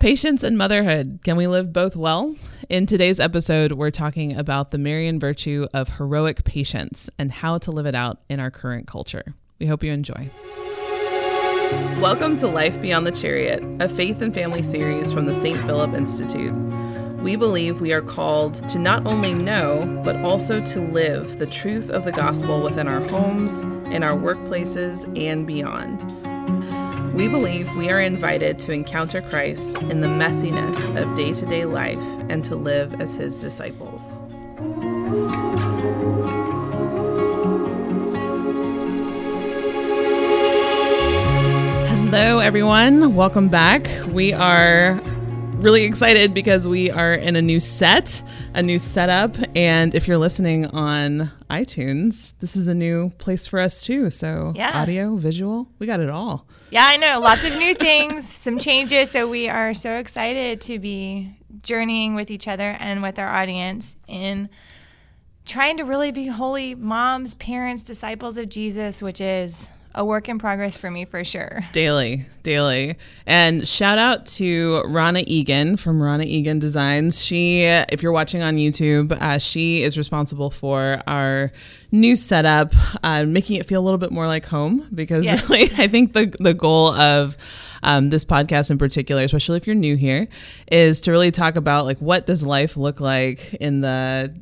Patience and motherhood. Can we live both well? In today's episode, we're talking about the Marian virtue of heroic patience and how to live it out in our current culture. We hope you enjoy. Welcome to Life Beyond the Chariot, a faith and family series from the St. Philip Institute. We believe we are called to not only know, but also to live the truth of the gospel within our homes, in our workplaces, and beyond. We believe we are invited to encounter Christ in the messiness of day-to-day life and to live as his disciples. Hello, everyone. Welcome back. We are really excited because we are in a new set, a new setup. And if you're listening on iTunes, this is a new place for us too. So Audio, visual, we got it all. Yeah, I know. Lots of new things, some changes. So we are so excited to be journeying with each other and with our audience in trying to really be holy moms, parents, disciples of Jesus, which is a work in progress for me for sure. Daily. And shout out to Ronna Egan from Ronna Egan Designs. She, if you're watching on YouTube, she is responsible for our new setup, making it feel a little bit more like home because really I think the goal of this podcast in particular, especially if you're new here, is to really talk about like what does life look like in the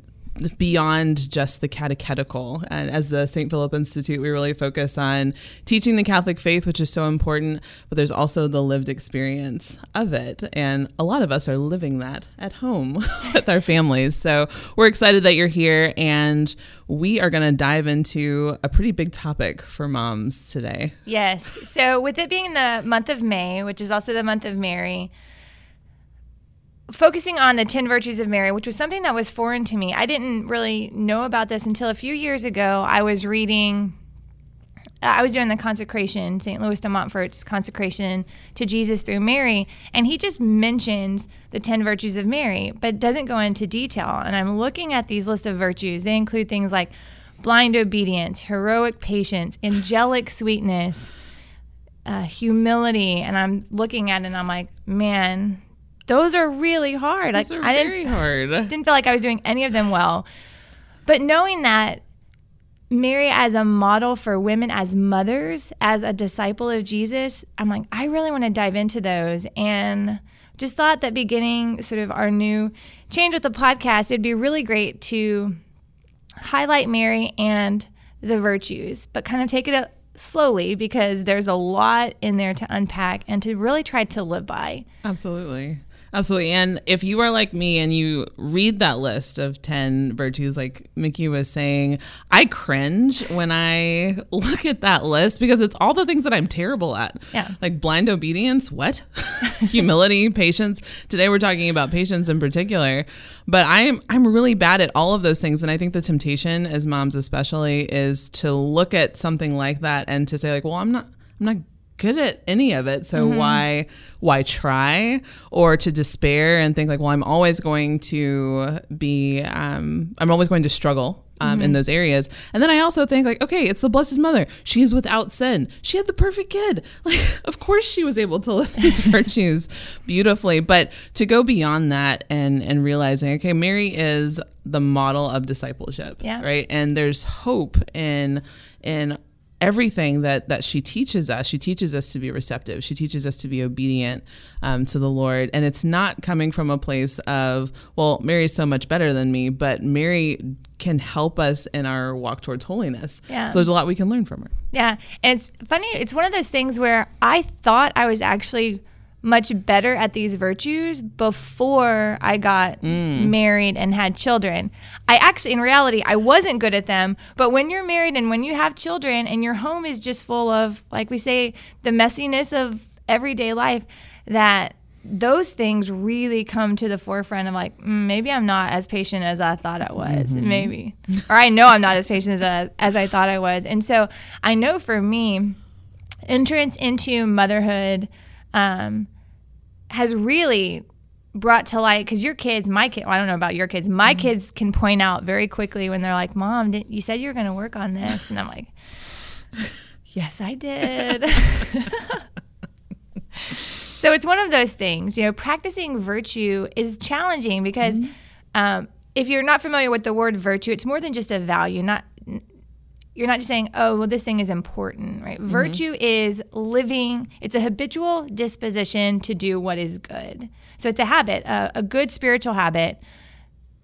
beyond just the catechetical. And as the St. Philip Institute, we really focus on teaching the Catholic faith, which is so important, but there's also the lived experience of it. And a lot of us are living that at home with our families. So we're excited that you're here, and we are going to dive into a pretty big topic for moms today. Yes. So with it being the month of May, which is also the month of Mary, focusing on the 10 virtues of Mary, which was something that was foreign to me. I didn't really know about this until a few years ago. I was doing the consecration, St. Louis de Montfort's consecration to Jesus through Mary, and he just mentions the 10 virtues of Mary, but doesn't go into detail. And I'm looking at these lists of virtues. They include things like blind obedience, heroic patience, angelic sweetness, humility. And I'm looking at it and I'm like, man, those are really hard. Those are very hard. I didn't feel like I was doing any of them well. But knowing that Mary as a model for women, as mothers, as a disciple of Jesus, I'm like, I really want to dive into those. And just thought that beginning sort of our new change with the podcast, it'd be really great to highlight Mary and the virtues, but kind of take it up slowly because there's a lot in there to unpack and to really try to live by. Absolutely. And if you are like me and you read that list of 10 virtues, like Mickey was saying, I cringe when I look at that list because it's all the things that I'm terrible at. Yeah. Like blind obedience, what? Humility, patience. Today we're talking about patience in particular. But I'm really bad at all of those things. And I think the temptation as moms especially is to look at something like that and to say like, well, I'm not good at any of it, so why try? Or to despair and think like, well, I'm always going to struggle in those areas. And then I also think like, okay, it's the Blessed Mother. She is without sin. She had the perfect kid. Like, of course she was able to live these virtues beautifully. But to go beyond that and realizing, okay, Mary is the model of discipleship, right? And there's hope in everything that she teaches us. She teaches us to be receptive. She teaches us to be obedient to the Lord. And it's not coming from a place of, well, Mary's so much better than me, but Mary can help us in our walk towards holiness. Yeah. So there's a lot we can learn from her. Yeah. And it's funny. It's one of those things where I thought I was actually much better at these virtues before I got married and had children. I actually, in reality, I wasn't good at them, but when you're married and when you have children and your home is just full of, like we say, the messiness of everyday life, that those things really come to the forefront of like, maybe I'm not as patient as I thought I was, maybe. Or I know I'm not as patient as I thought I was. And so I know for me, entrance into motherhood has really brought to light, because your kids, my kids, well, I don't know about your kids, my kids can point out very quickly when they're like, Mom, you said you were going to work on this. And I'm like, yes, I did. So it's one of those things, you know, practicing virtue is challenging because if you're not familiar with the word virtue, it's more than just a value. You're not just saying, oh, well, this thing is important, right? Mm-hmm. Virtue is living. It's a habitual disposition to do what is good. So it's a habit, a good spiritual habit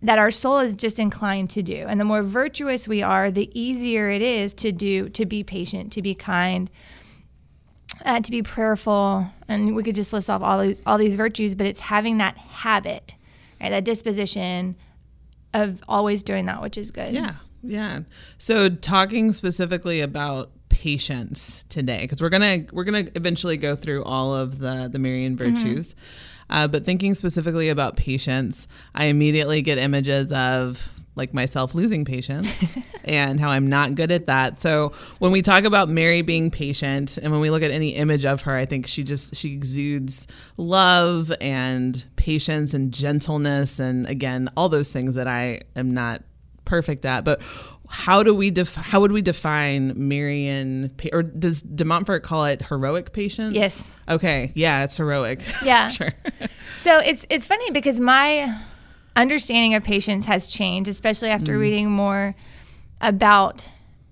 that our soul is just inclined to do. And the more virtuous we are, the easier it is to do, to be patient, to be kind, to be prayerful. And we could just list off all these virtues, but it's having that habit, right? That disposition of always doing that which is good. Yeah. Yeah. So talking specifically about patience today, because we're gonna eventually go through all of the Marian virtues, but thinking specifically about patience, I immediately get images of like myself losing patience and how I'm not good at that. So when we talk about Mary being patient, and when we look at any image of her, I think she exudes love and patience and gentleness, and again all those things that I am not perfect at. But how would we define Marian, or does De Montfort call it heroic patience? Yes. Okay. Yeah, it's heroic. Yeah. Sure. So it's funny because my understanding of patience has changed, especially after reading more about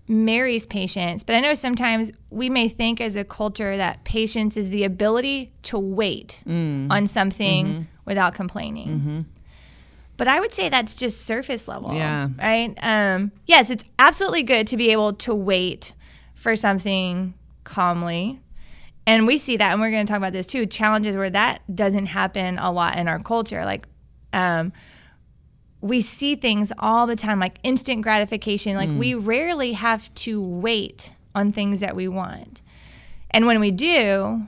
Mary's patience. But I know sometimes we may think as a culture that patience is the ability to wait on something without complaining. Mm-hmm. But I would say that's just surface level, right? Yes, it's absolutely good to be able to wait for something calmly. And we see that, and we're going to talk about this too, challenges where that doesn't happen a lot in our culture. Like we see things all the time, like instant gratification. Like we rarely have to wait on things that we want. And when we do,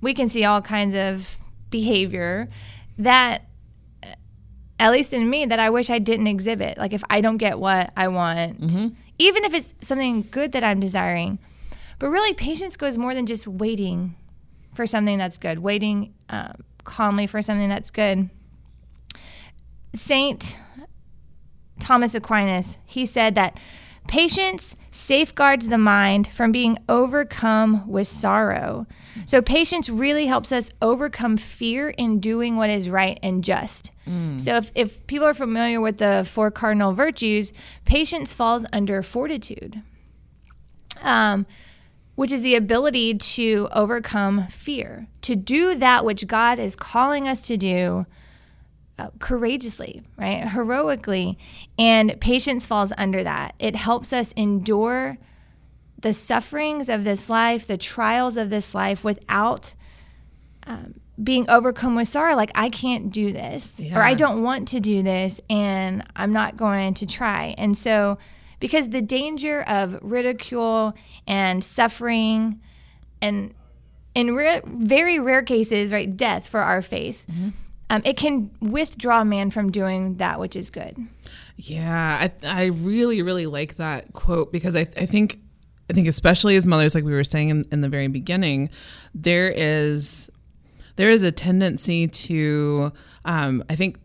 we can see all kinds of behavior that, at least in me, that I wish I didn't exhibit. Like if I don't get what I want, even if it's something good that I'm desiring. But really, patience goes more than just waiting for something that's good, waiting calmly for something that's good. St. Thomas Aquinas, he said that patience safeguards the mind from being overcome with sorrow. So patience really helps us overcome fear in doing what is right and just. So if people are familiar with the four cardinal virtues, patience falls under fortitude, which is the ability to overcome fear, to do that which God is calling us to do courageously, right? Heroically. And patience falls under that. It helps us endure the sufferings of this life, the trials of this life, without being overcome with sorrow, like I can't do this, or I don't want to do this, and I'm not going to try. And so, because the danger of ridicule and suffering, and in very rare cases, right, death for our faith, it can withdraw man from doing that which is good. Yeah, I really, really like that quote, because I think especially as mothers, like we were saying in the very beginning, there is a tendency to, I think,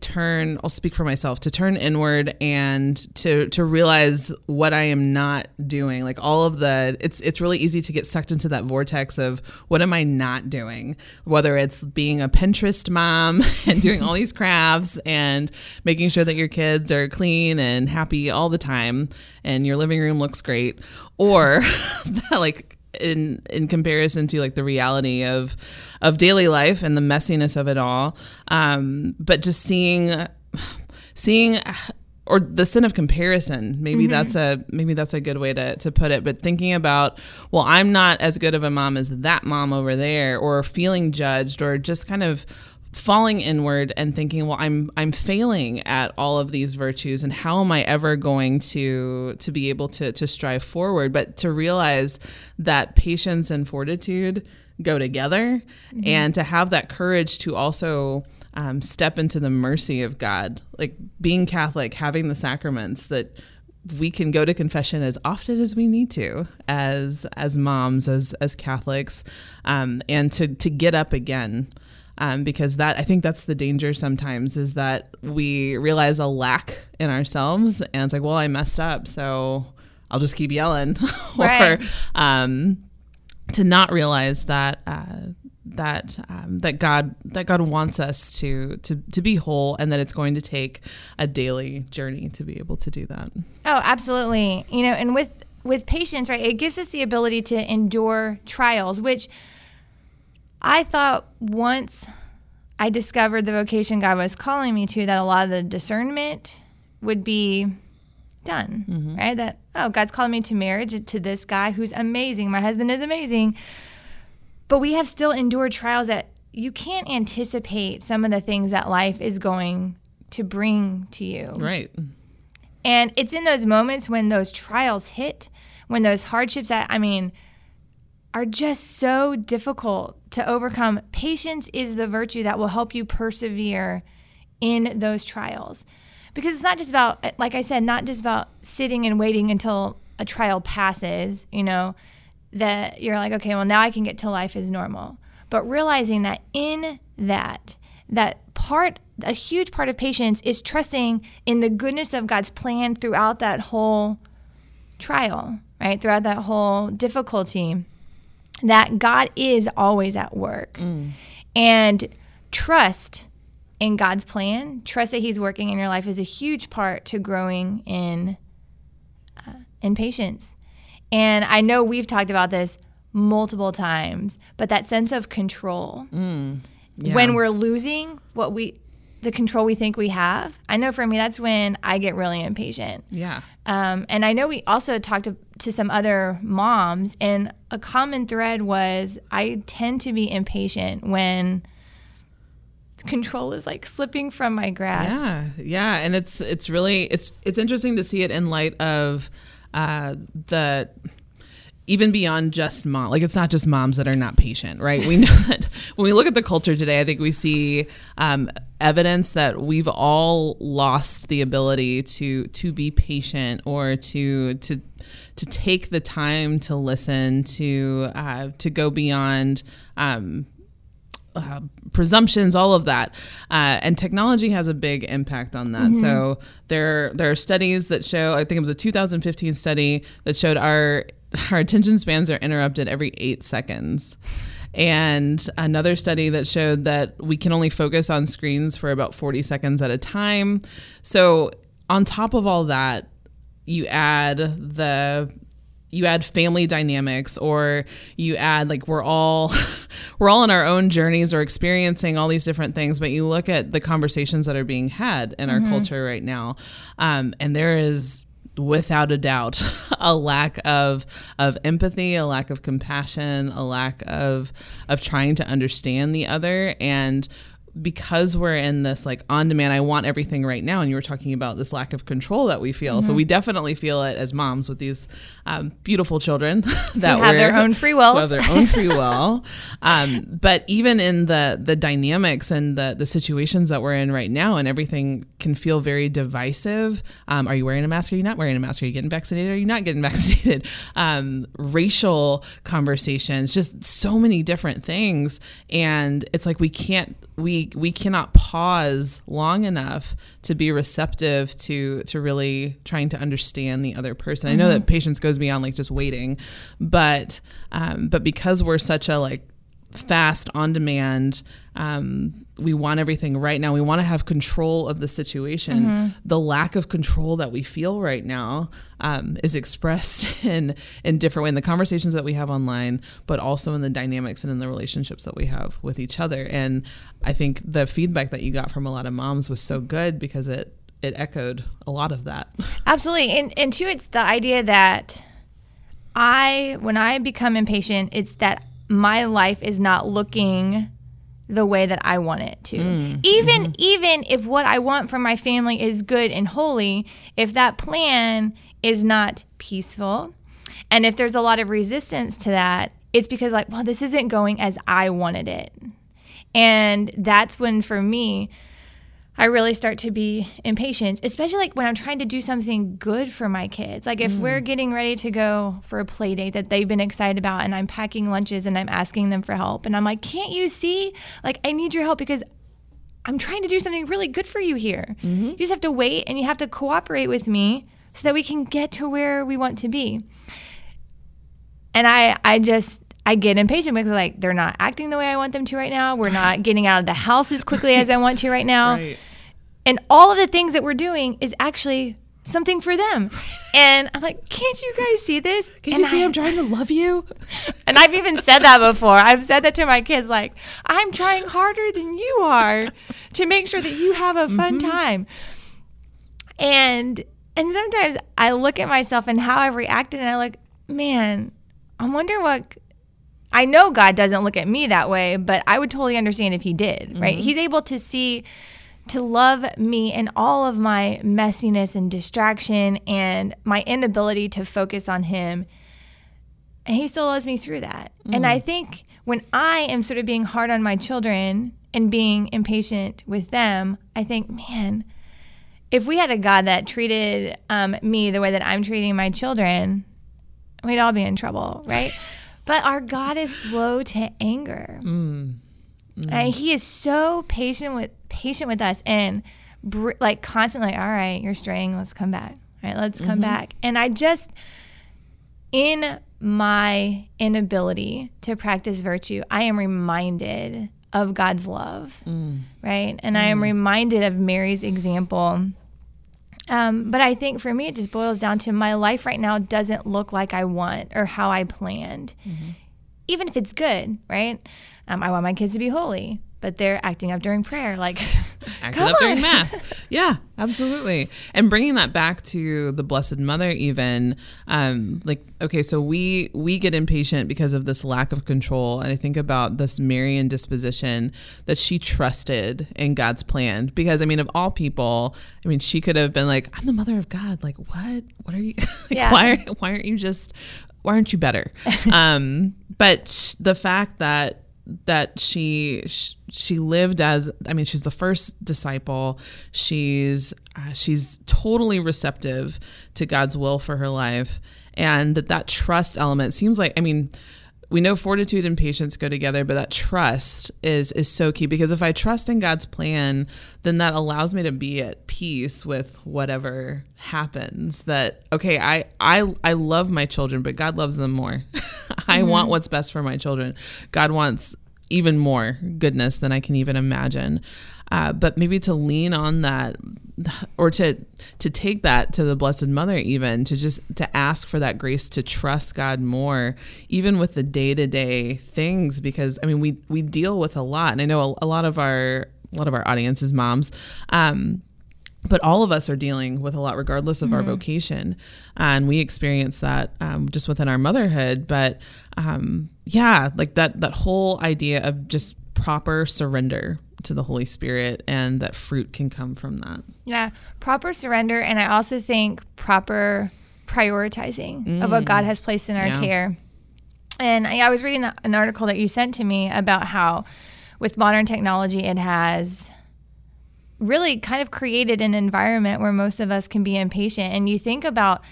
I'll speak for myself, to turn inward and to realize what I am not doing. Like all of it's really easy to get sucked into that vortex of what am I not doing? Whether it's being a Pinterest mom and doing all these crafts and making sure that your kids are clean and happy all the time and your living room looks great, or like, in comparison to like the reality of daily life and the messiness of it all, but just seeing or the sin of comparison, maybe that's a good way to put it. But thinking about, well, I'm not as good of a mom as that mom over there, or feeling judged, or just kind of falling inward and thinking, well, I'm failing at all of these virtues, and how am I ever going to be able to strive forward? But to realize that patience and fortitude go together, and to have that courage to also step into the mercy of God, like being Catholic, having the sacraments, that we can go to confession as often as we need to, as moms, as Catholics, and to get up again. Because I think that's the danger sometimes, is that we realize a lack in ourselves, and it's like, well, I messed up, so I'll just keep yelling, right. Or to not realize that that God wants us to be whole, and that it's going to take a daily journey to be able to do that. Oh, absolutely. You know, and with patience, right, it gives us the ability to endure trials, which I thought once I discovered the vocation God was calling me to, that a lot of the discernment would be done, mm-hmm. right? That, oh, God's called me to marriage to this guy who's amazing. My husband is amazing. But we have still endured trials that you can't anticipate some of the things that life is going to bring to you. Right. And it's in those moments when those trials hit, when those hardships that, I mean, are just so difficult to overcome. Patience is the virtue that will help you persevere in those trials. Because it's not just about, like I said, not just about sitting and waiting until a trial passes, you know, that you're like, okay, well, now I can get to life as normal. But realizing that in that part, a huge part of patience is trusting in the goodness of God's plan throughout that whole trial, right? Throughout that whole difficulty, that God is always at work. Mm. And trust in God's plan, trust that he's working in your life is a huge part to growing in patience. And I know we've talked about this multiple times, but that sense of control, when we're losing the control we think we have, I know for me, that's when I get really impatient. Yeah. And I know we also talked to some other moms, and a common thread was I tend to be impatient when control is like slipping from my grasp. Yeah. And it's really interesting to see it in light of even beyond just mom, like it's not just moms that are not patient, right? We know that when we look at the culture today, I think we see evidence that we've all lost the ability to be patient or to take the time to listen, to go beyond presumptions, all of that. And technology has a big impact on that. Mm-hmm. So there are studies that show, I think it was a 2015 study that showed our attention spans are interrupted every 8 seconds. And another study that showed that we can only focus on screens for about 40 seconds at a time. So on top of all that, you add family dynamics, or you add like we're all on our own journeys or experiencing all these different things. But you look at the conversations that are being had in mm-hmm. our culture right now, and there is without a doubt a lack of empathy, a lack of compassion, a lack of trying to understand the other. And because we're in this like on demand, I want everything right now. And you were talking about this lack of control that we feel. Mm-hmm. So we definitely feel it as moms with these beautiful children that have their own free will. Have their own free will. But even in the dynamics and the situations that we're in right now, and everything can feel very divisive. Are you wearing a mask? Are you not wearing a mask? Are you getting vaccinated? Are you not getting vaccinated? Racial conversations, just so many different things. And it's like we cannot pause long enough to be receptive to really trying to understand the other person. Mm-hmm. I know that patience goes beyond like just waiting, but because we're such a like fast on demand, we want everything right now. We want to have control of the situation. Mm-hmm. The lack of control that we feel right now is expressed in different ways, in the conversations that we have online, but also in the dynamics and in the relationships that we have with each other. And I think the feedback that you got from a lot of moms was so good because it echoed a lot of that. Absolutely. And two, it's the idea that when I become impatient, it's that my life is not looking the way that I want it to. Even if what I want from my family is good and holy, if that plan is not peaceful, and if there's a lot of resistance to that, it's because like, well, this isn't going as I wanted it. And that's when, for me, I really start to be impatient, especially like when I'm trying to do something good for my kids. Like if we're getting ready to go for a play date that they've been excited about, and I'm packing lunches and I'm asking them for help, and I'm like, can't you see? Like I need your help because I'm trying to do something really good for you here. Mm-hmm. You just have to wait and you have to cooperate with me so that we can get to where we want to be. And I just I get impatient because, like, they're not acting the way I want them to right now. We're not getting out of the house as quickly as I want to right now. Right. And all of the things that we're doing is actually something for them. And I'm like, can't you guys see this? Can't you see I'm trying to love you? And I've even said that before. I've said that to my kids, like, I'm trying harder than you are to make sure that you have a fun time. And sometimes I look at myself and how I've reacted, and I like, man, I wonder what... I know God doesn't look at me that way, but I would totally understand if he did, right? He's able to see, to love me and all of my messiness and distraction and my inability to focus on him. And he still loves me through that. And I think when I am sort of being hard on my children and being impatient with them, I think, man, if we had a God that treated me the way that I'm treating my children, we'd all be in trouble, right? But our God is slow to anger. And he is so patient with us, and like constantly, all right, you're straying, let's come back. All right, let's come back. And I just, in my inability to practice virtue, I am reminded of God's love, right? And I am reminded of Mary's example. But I think for me, it just boils down to my life right now doesn't look like I want or how I planned, even if it's good, right? I want my kids to be holy, but they're acting up during prayer, like during Mass. Yeah, absolutely. And bringing that back to the Blessed Mother, even like, okay, so we get impatient because of this lack of control. And I think about this Marian disposition that she trusted in God's plan, because I mean, of all people, I mean, she could have been like, I'm the mother of God. Like, what? What are you? Like, why aren't you just? Why aren't you better? But the fact that she lived as, I mean, she's the first disciple. She's totally receptive to God's will for her life. And that trust element seems like, I mean, we know fortitude and patience go together, but that trust is so key, because if I trust in God's plan, then that allows me to be at peace with whatever happens. That, okay, I love my children, but God loves them more. I want what's best for my children. God wants even more goodness than I can even imagine. But maybe to lean on that, or to take that to the Blessed Mother, even to ask for that grace to trust God more, even with the day-to-day things, because I mean, we deal with a lot, and I know a lot of our audience is moms, but all of us are dealing with a lot, regardless of our vocation, and we experience that just within our motherhood. But yeah, like that whole idea of just proper surrender to the Holy Spirit, and that fruit can come from that. Yeah, proper surrender, and I also think proper prioritizing of what God has placed in our care. And I was reading an article that you sent to me about how with modern technology, it has really kind of created an environment where most of us can be impatient. And you think about,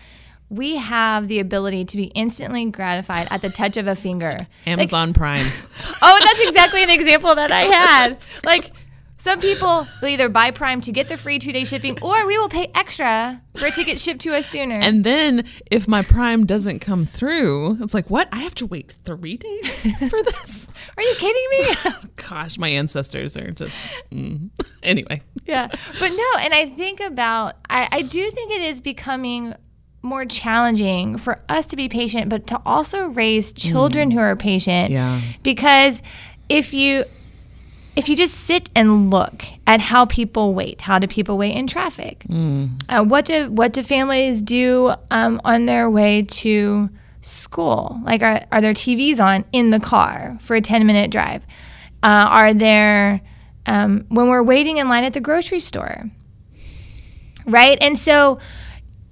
we have the ability to be instantly gratified at the touch of a finger. Amazon, like, Prime. Oh, that's exactly an example that I had. Like, some people will either buy Prime to get the free 2-day shipping, or we will pay extra for a ticket shipped to us sooner. And then if my Prime doesn't come through, it's like, what? I have to wait 3 days for this? Are you kidding me? Gosh, my ancestors are just... Anyway. Yeah. But no, and I think about... I do think it is becoming... more challenging for us to be patient, but to also raise children who are patient. Yeah. Because if you just sit and look at how people wait, how do people wait in traffic? What do families do on their way to school? Like, are there TVs on in the car for a 10-minute drive? Are there when we're waiting in line at the grocery store, right? And so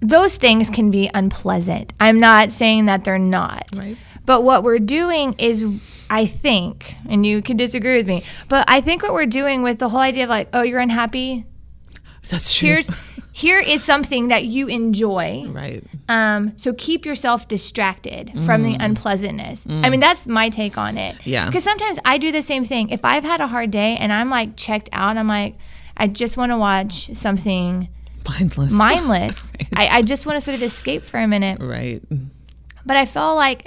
those things can be unpleasant. I'm not saying that they're not. Right. But what we're doing is, I think, and you can disagree with me, but I think what we're doing with the whole idea of like, oh, you're unhappy? That's true. Here is something that you enjoy. Right. So keep yourself distracted from the unpleasantness. I mean, that's my take on it. Yeah. Because sometimes I do the same thing. If I've had a hard day and I'm like checked out, I'm like, I just want to watch something mindless. Right. I just want to sort of escape for a minute. Right. But I felt like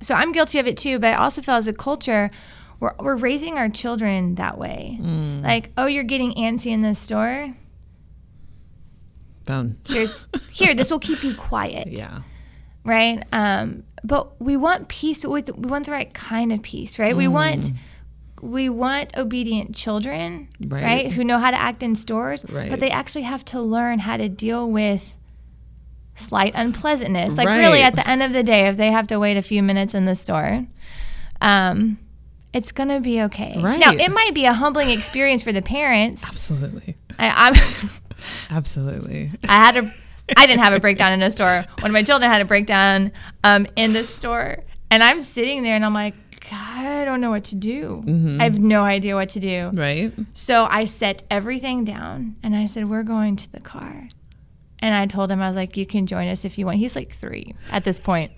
so I'm guilty of it too, but I also feel as a culture, we're raising our children that way. Mm. Like, oh, you're getting antsy in the store. Done. Here, this will keep you quiet. Yeah. Right? But we want peace, but we want the right kind of peace, right? Mm. We want obedient children, right? Who know how to act in stores, right. But they actually have to learn how to deal with slight unpleasantness. Like right. Really, at the end of the day, if they have to wait a few minutes in the store, it's going to be okay. Right. Now, it might be a humbling experience for the parents. Absolutely. Absolutely. I didn't have a breakdown in a store. One of my children had a breakdown in the store. And I'm sitting there and I'm like, God, I don't know what to do. Mm-hmm. I have no idea what to do. Right. So I set everything down and I said, we're going to the car. And I told him, I was like, you can join us if you want. He's like 3 at this point.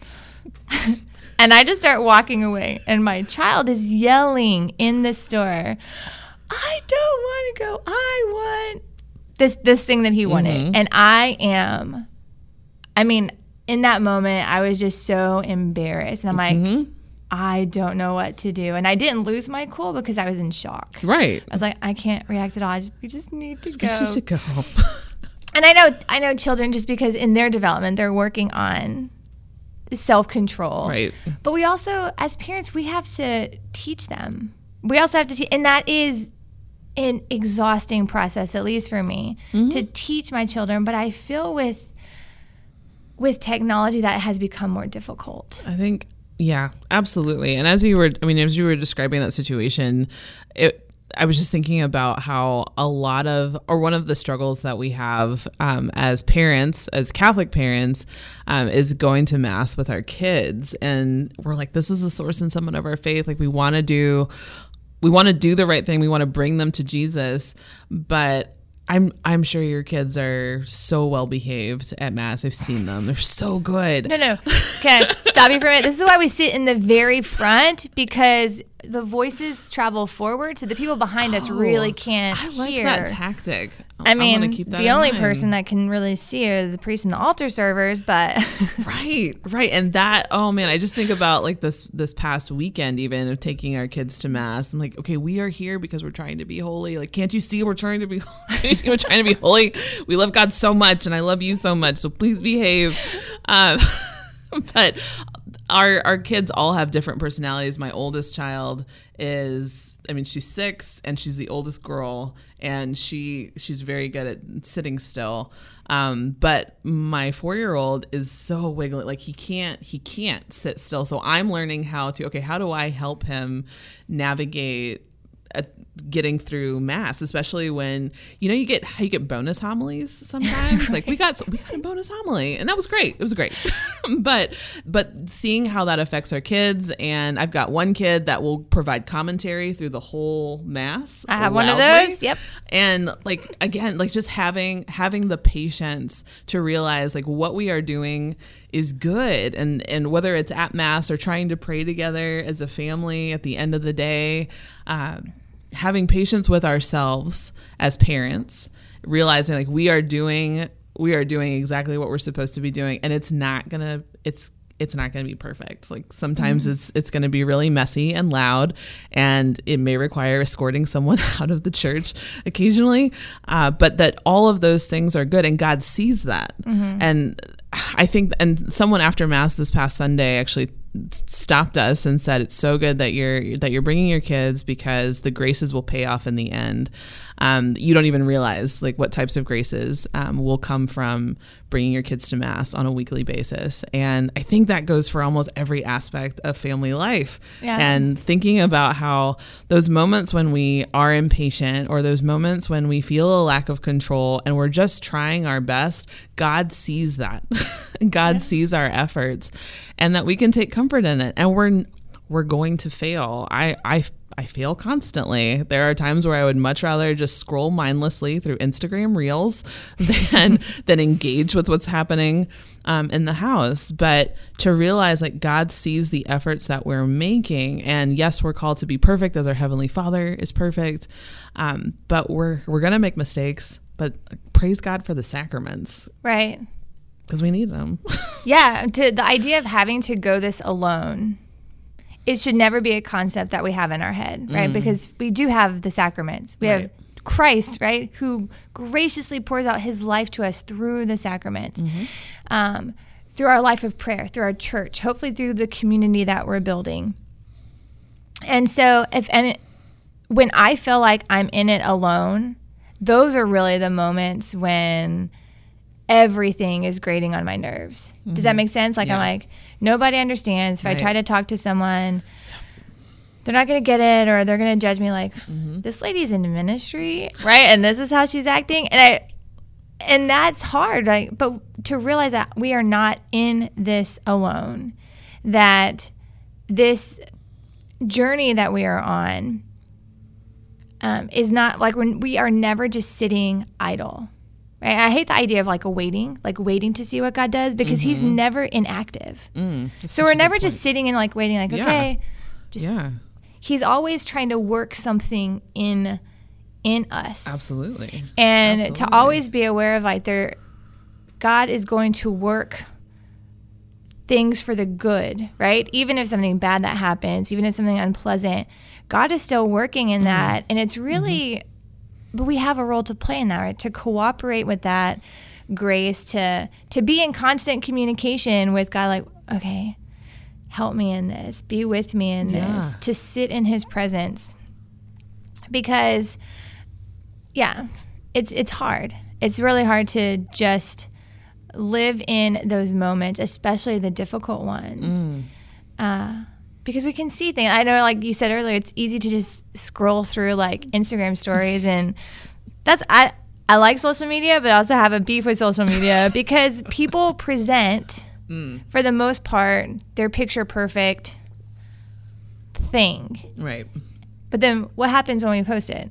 And I just start walking away. And my child is yelling in the store, I don't want to go. I want this thing that he wanted. Mm-hmm. And in that moment, I was just so embarrassed. And I'm mm-hmm. like, I don't know what to do. And I didn't lose my cool because I was in shock. Right. I was like, I can't react at all. We just need to go. We just need to go. And I know children, just because in their development, they're working on self-control. Right. But we also, as parents, we have to teach them. We also have to teach. And that is an exhausting process, at least for me, mm-hmm. to teach my children. But I feel with technology that has become more difficult. I think... Yeah, absolutely. And as you were describing that situation, I was just thinking about how one of the struggles that we have as parents, as Catholic parents, is going to Mass with our kids. And we're like, this is the source and summit of our faith. Like, we want to do the right thing. We want to bring them to Jesus. But I'm sure your kids are so well behaved at Mass. I've seen them. They're so good. No. Okay, stop you for a minute. This is why we sit in the very front, because the voices travel forward, so the people behind us really can't hear. That tactic. I'm gonna keep that the only mind. Person that can really see are the priests and the altar servers, but right. And that, oh man, I just think about like this past weekend, even of taking our kids to Mass. I'm like, okay, we are here because we're trying to be holy. Like, can't you see we're trying to be holy? Can't you see we're trying to be holy? We love God so much, and I love you so much. So please behave. But our kids all have different personalities. My oldest child is, she's 6 and she's the oldest girl, and she's very good at sitting still. But my 4-year-old is so wiggly, like he can't sit still. So I'm learning how do I help him navigate getting through Mass, especially when you get bonus homilies sometimes. Right. Like we got a bonus homily, and that was great. It was great, but seeing how that affects our kids, and I've got one kid that will provide commentary through the whole Mass. I have one of those. Yep. And like again, like just having the patience to realize like what we are doing is good, and whether it's at Mass or trying to pray together as a family at the end of the day. Having patience with ourselves as parents, realizing like we are doing exactly what we're supposed to be doing, and it's not gonna be perfect. Like sometimes mm-hmm. it's gonna be really messy and loud, and it may require escorting someone out of the church occasionally. But that all of those things are good, and God sees that. Mm-hmm. And I think, and someone after Mass this past Sunday actually stopped us and said, it's so good that you're bringing your kids, because the graces will pay off in the end. You don't even realize like what types of graces will come from bringing your kids to Mass on a weekly basis. And I think that goes for almost every aspect of family life. Yeah. And thinking about how those moments when we are impatient, or those moments when we feel a lack of control and we're just trying our best, God sees that. God sees our efforts, and that we can take comfort in it. And we're going to fail. I fail constantly. There are times where I would much rather just scroll mindlessly through Instagram Reels than engage with what's happening in the house. But to realize like God sees the efforts that we're making, and yes, we're called to be perfect as our Heavenly Father is perfect. But we're gonna make mistakes. But praise God for the sacraments. Right. Because we need them. Yeah, the idea of having to go this alone, it should never be a concept that we have in our head, right? Mm. Because we do have the sacraments. We have Christ, right, who graciously pours out his life to us through the sacraments, through our life of prayer, through our church, hopefully through the community that we're building. And so when I feel like I'm in it alone, those are really the moments when everything is grating on my nerves. Mm-hmm. Does that make sense? Like, yeah. I'm like, nobody understands. If I try to talk to someone, they're not going to get it, or they're going to judge me like, this lady's in ministry, right? And this is how she's acting. And that's hard, like, but to realize that we are not in this alone, that this journey that we are on is not like, when we are never just sitting idle, right? I hate the idea of waiting to see what God does, because he's never inactive. So we're never just sitting and waiting, okay, just, he's always trying to work something in us. Absolutely. And to always be aware of God is going to work things for the good, right? Even if something bad that happens, even if something unpleasant, God is still working in that. And it's really, but we have a role to play in that, right? To cooperate with that grace, to be in constant communication with God, okay, help me in this, be with me in this, to sit in his presence. Because it's hard. It's really hard to just live in those moments, especially the difficult ones, because we can see things. I know, like you said earlier, it's easy to just scroll through Instagram stories, and that's I like social media, but I also have a beef with social media because people present, for the most part, their picture perfect thing, right? But then what happens when we post it?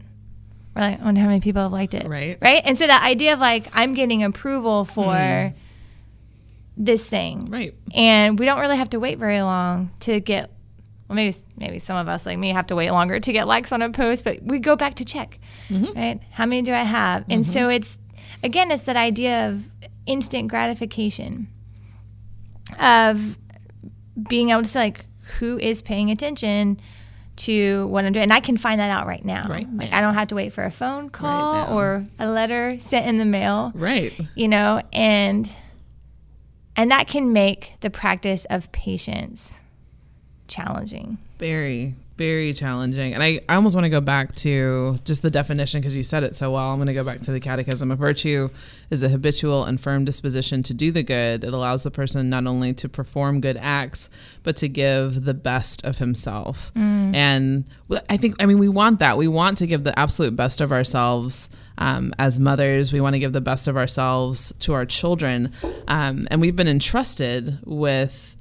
We're like, I wonder how many people have liked it. Right? And so that idea of I'm getting approval for this thing. Right. And we don't really have to wait very long to get, well, maybe some of us like me have to wait longer to get likes on a post, but we go back to check, right? How many do I have? And so it's that idea of instant gratification, of being able to say who is paying attention to what I'm doing, and I can find that out right now. I don't have to wait for a phone call or a letter sent in the mail. And that can make the practice of patience challenging. Very, very challenging. And I almost want to go back to just the definition, because you said it so well. I'm going to go back to the Catechism. A virtue is a habitual and firm disposition to do the good. It allows the person not only to perform good acts, but to give the best of himself. And I think we want that. We want to give the absolute best of ourselves. As mothers, we want to give the best of ourselves to our children. And we've been entrusted with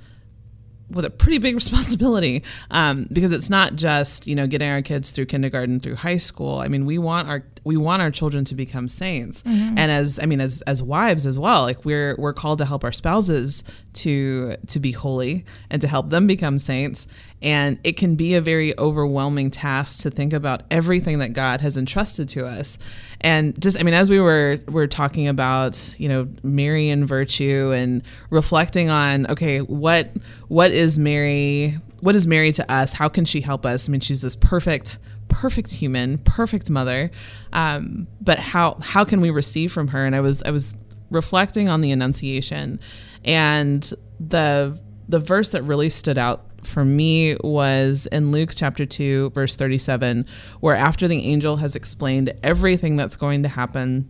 a pretty big responsibility, because it's not just, getting our kids through kindergarten through high school. I mean, we want our children to become saints. And as wives as well, we're called to help our spouses to be holy and to help them become saints. And it can be a very overwhelming task to think about everything that God has entrusted to us. And just, as we're talking about, Mary and virtue, and reflecting on, okay, what is Mary to us? How can she help us? She's this perfect human, perfect mother. But how can we receive from her? And I was reflecting on the Annunciation, and the verse that really stood out for me was in Luke chapter 2, verse 37, where after the angel has explained everything that's going to happen,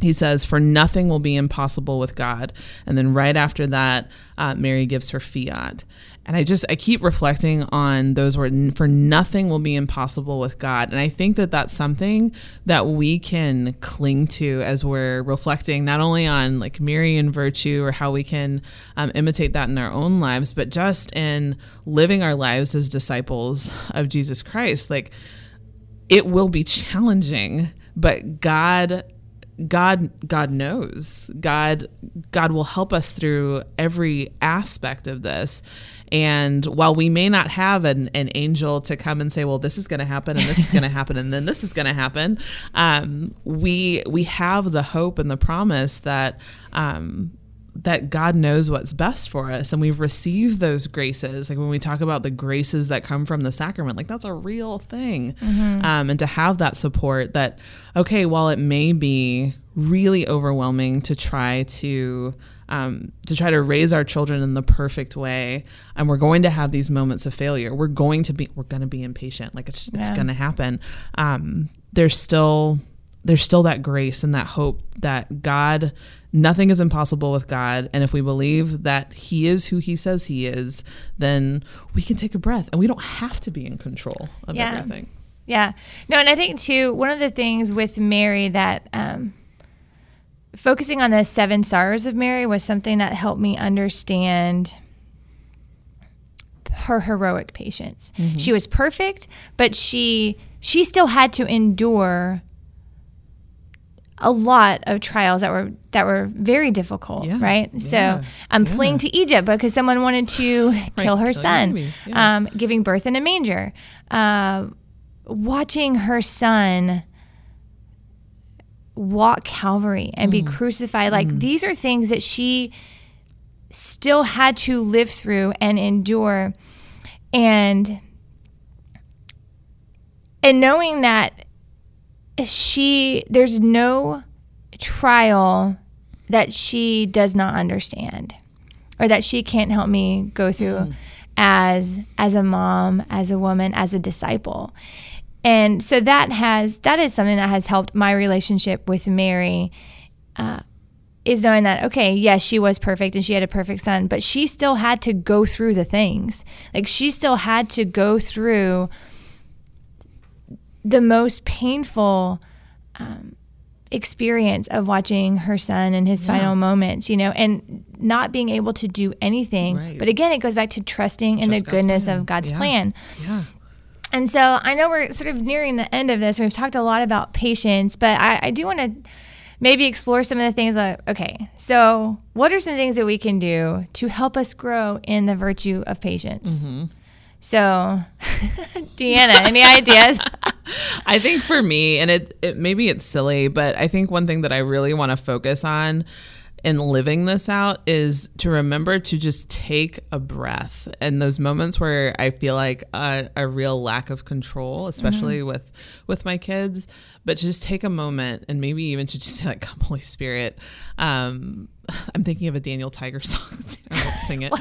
he says, "For nothing will be impossible with God." And then right after that, Mary gives her fiat. And I keep reflecting on those words, for nothing will be impossible with God. And I think that that's something that we can cling to as we're reflecting not only on Marian virtue, or how we can imitate that in our own lives, but just in living our lives as disciples of Jesus Christ. It will be challenging, but God knows. God will help us through every aspect of this. And while we may not have an angel to come and say, well, this is going to happen, and this is going to happen, and then this is going to happen, we have the hope and the promise that that God knows what's best for us, and we've received those graces. Like when we talk about the graces that come from the sacrament, like that's a real thing. Mm-hmm. And to have that support that, okay, while it may be really overwhelming to try to raise our children in the perfect way, and we're going to have these moments of failure. We're going to be impatient. Like it's going to happen. There's still that grace and that hope that God, nothing is impossible with God. And if we believe that he is who he says he is, then we can take a breath and we don't have to be in control of everything. Yeah. No, and I think too, one of the things with Mary that, focusing on the 7 sorrows of Mary was something that helped me understand her heroic patience. Mm-hmm. She was perfect, but she still had to endure a lot of trials that were very difficult, right? Yeah. So fleeing to Egypt because someone wanted to kill her son, giving birth in a manger, watching her son walk Calvary and be crucified. Like these are things that she still had to live through and endure. And knowing that there's no trial that she does not understand or that she can't help me go through as a mom, as a woman, as a disciple. And so that is something that has helped my relationship with Mary, is knowing that, okay, yes, she was perfect and she had a perfect son, but she still had to go through the things. Like she still had to go through the most painful experience of watching her son in his final moments, and not being able to do anything. Right. But again, it goes back to trusting in the goodness of God's plan. Yeah. And so I know we're sort of nearing the end of this. We've talked a lot about patience, but I do want to maybe explore some of the things like, okay, so what are some things that we can do to help us grow in the virtue of patience? Mm-hmm. So, Deanna, any ideas? I think for me, and it maybe it's silly, but I think one thing that I really want to focus on in living this out is to remember to just take a breath. And those moments where I feel like a real lack of control, especially with my kids, but to just take a moment and maybe even to just say like, come Holy Spirit. I'm thinking of a Daniel Tiger song. I won't sing it.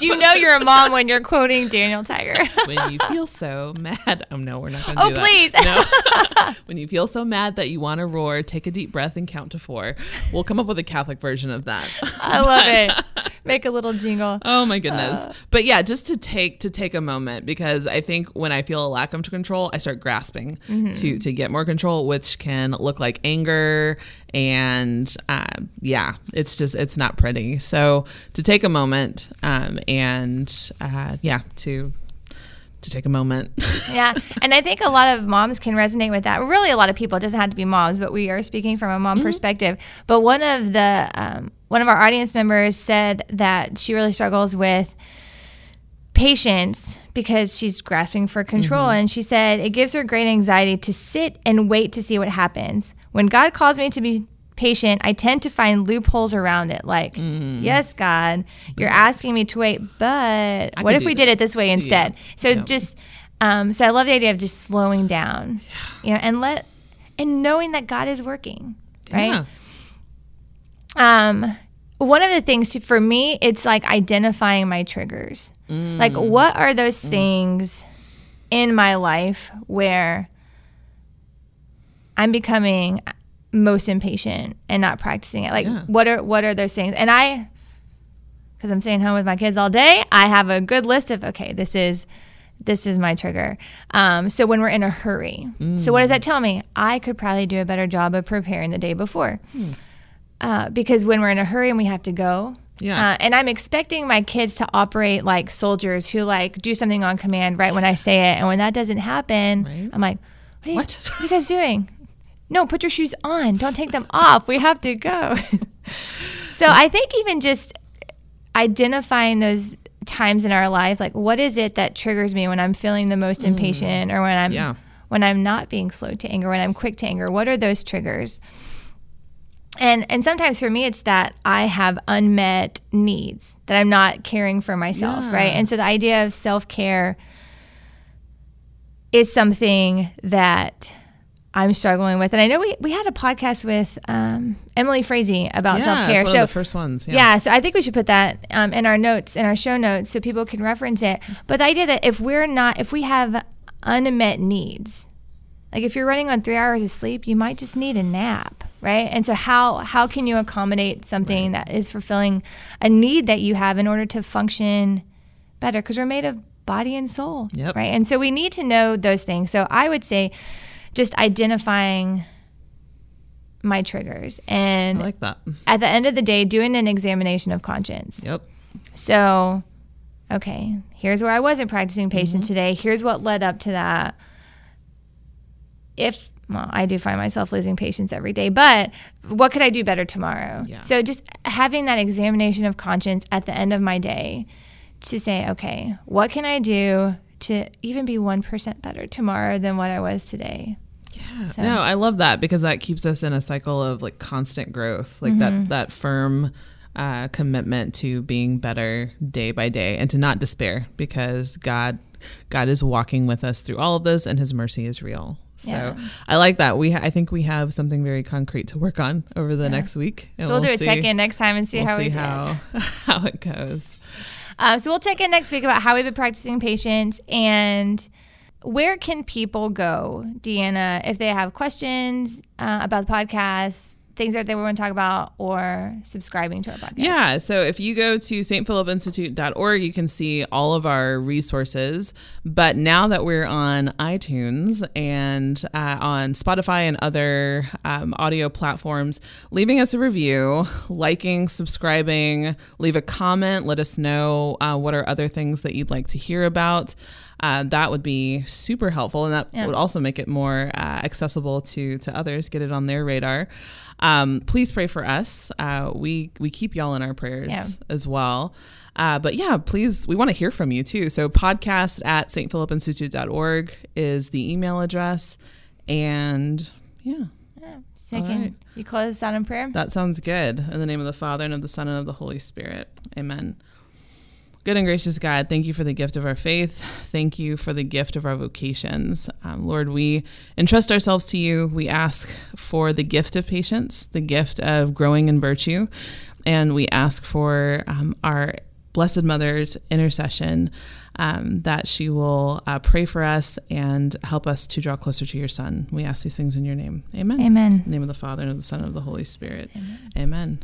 You know you're a mom when you're quoting Daniel Tiger. When you feel so mad. Oh, no, we're not going to do that. Oh, please. No. When you feel so mad that you want to roar, take a deep breath and count to 4. We'll come up with a Catholic version of that. I love it. Make a little jingle. Oh, my goodness. But, yeah, just to take a moment, because I think when I feel a lack of control, I start grasping to get more control, which can look like anger. And, it's not pretty. So to take a moment, to take a moment. Yeah. And I think a lot of moms can resonate with that. Really a lot of people, it doesn't have to be moms, but we are speaking from a mom perspective. But one of our audience members said that she really struggles with patience because she's grasping for control. And she said it gives her great anxiety to sit and wait to see what happens. When God calls me to be patient, I tend to find loopholes around it. Like, yes, God, you're asking me to wait, but what if we did it this way instead? Yeah. So just, so I love the idea of just slowing down, and knowing that God is working, right? Yeah. One of the things too, for me, it's like identifying my triggers. Like what are those things in my life where I'm becoming most impatient and not practicing it? Like what are those things? And I, because I'm staying home with my kids all day, I have a good list of, okay, this is my trigger. So when we're in a hurry. So what does that tell me? I could probably do a better job of preparing the day before. Because when we're in a hurry and we have to go, and I'm expecting my kids to operate like soldiers who like do something on command right when I say it, and when that doesn't happen, I'm like, what are you guys doing? No, put your shoes on. Don't take them off. We have to go. So I think even just identifying those times in our life, like what is it that triggers me when I'm feeling the most impatient, or when I'm not being slow to anger, when I'm quick to anger? What are those triggers? And sometimes for me, it's that I have unmet needs that I'm not caring for myself, right? And so the idea of self-care is something that I'm struggling with. And I know we had a podcast with Emily Frazee about self-care. It's one of the first ones. Yeah, so I think we should put that in our notes, in our show notes, so people can reference it. But the idea that if we have unmet needs, like if you're running on 3 hours of sleep, you might just need a nap. Right? And so how can you accommodate something that is fulfilling a need that you have in order to function better? Because we're made of body and soul, right? And so we need to know those things. So I would say just identifying my triggers. And I like that. At the end of the day, doing an examination of conscience. So, okay, here's where I wasn't practicing patience today. Here's what led up to that. Well, I do find myself losing patience every day, but what could I do better tomorrow? Yeah. So just having that examination of conscience at the end of my day to say, okay, what can I do to even be 1% better tomorrow than what I was today? Yeah. So. No, I love that, because that keeps us in a cycle of like constant growth, like that firm commitment to being better day by day, and to not despair, because God is walking with us through all of this, and his mercy is real. So I like that. I think we have something very concrete to work on over the next week. And so we'll do a check-in next time and see how it goes. So we'll check in next week about how we've been practicing patience, and where can people go, Deanna, if they have questions about the podcast, things that they want to talk about, or subscribing to our podcast. Yeah, so if you go to stphilipinstitute.org, you can see all of our resources. But now that we're on iTunes and on Spotify and other audio platforms, leaving us a review, liking, subscribing, leave a comment, let us know what are other things that you'd like to hear about. That would be super helpful, and that would also make it more accessible to others, get it on their radar. Please pray for us. We keep y'all in our prayers as well. But please, we want to hear from you too. So podcast@stphilipinstitute.org is the email address. And you close us out in prayer? That sounds good. In the name of the Father, and of the Son, and of the Holy Spirit. Amen. Good and gracious God, thank you for the gift of our faith. Thank you for the gift of our vocations. Lord, we entrust ourselves to you. We ask for the gift of patience, the gift of growing in virtue, and we ask for our Blessed Mother's intercession, that she will pray for us and help us to draw closer to your Son. We ask these things in your name. Amen. Amen. In the name of the Father, and of the Son, and of the Holy Spirit. Amen. Amen.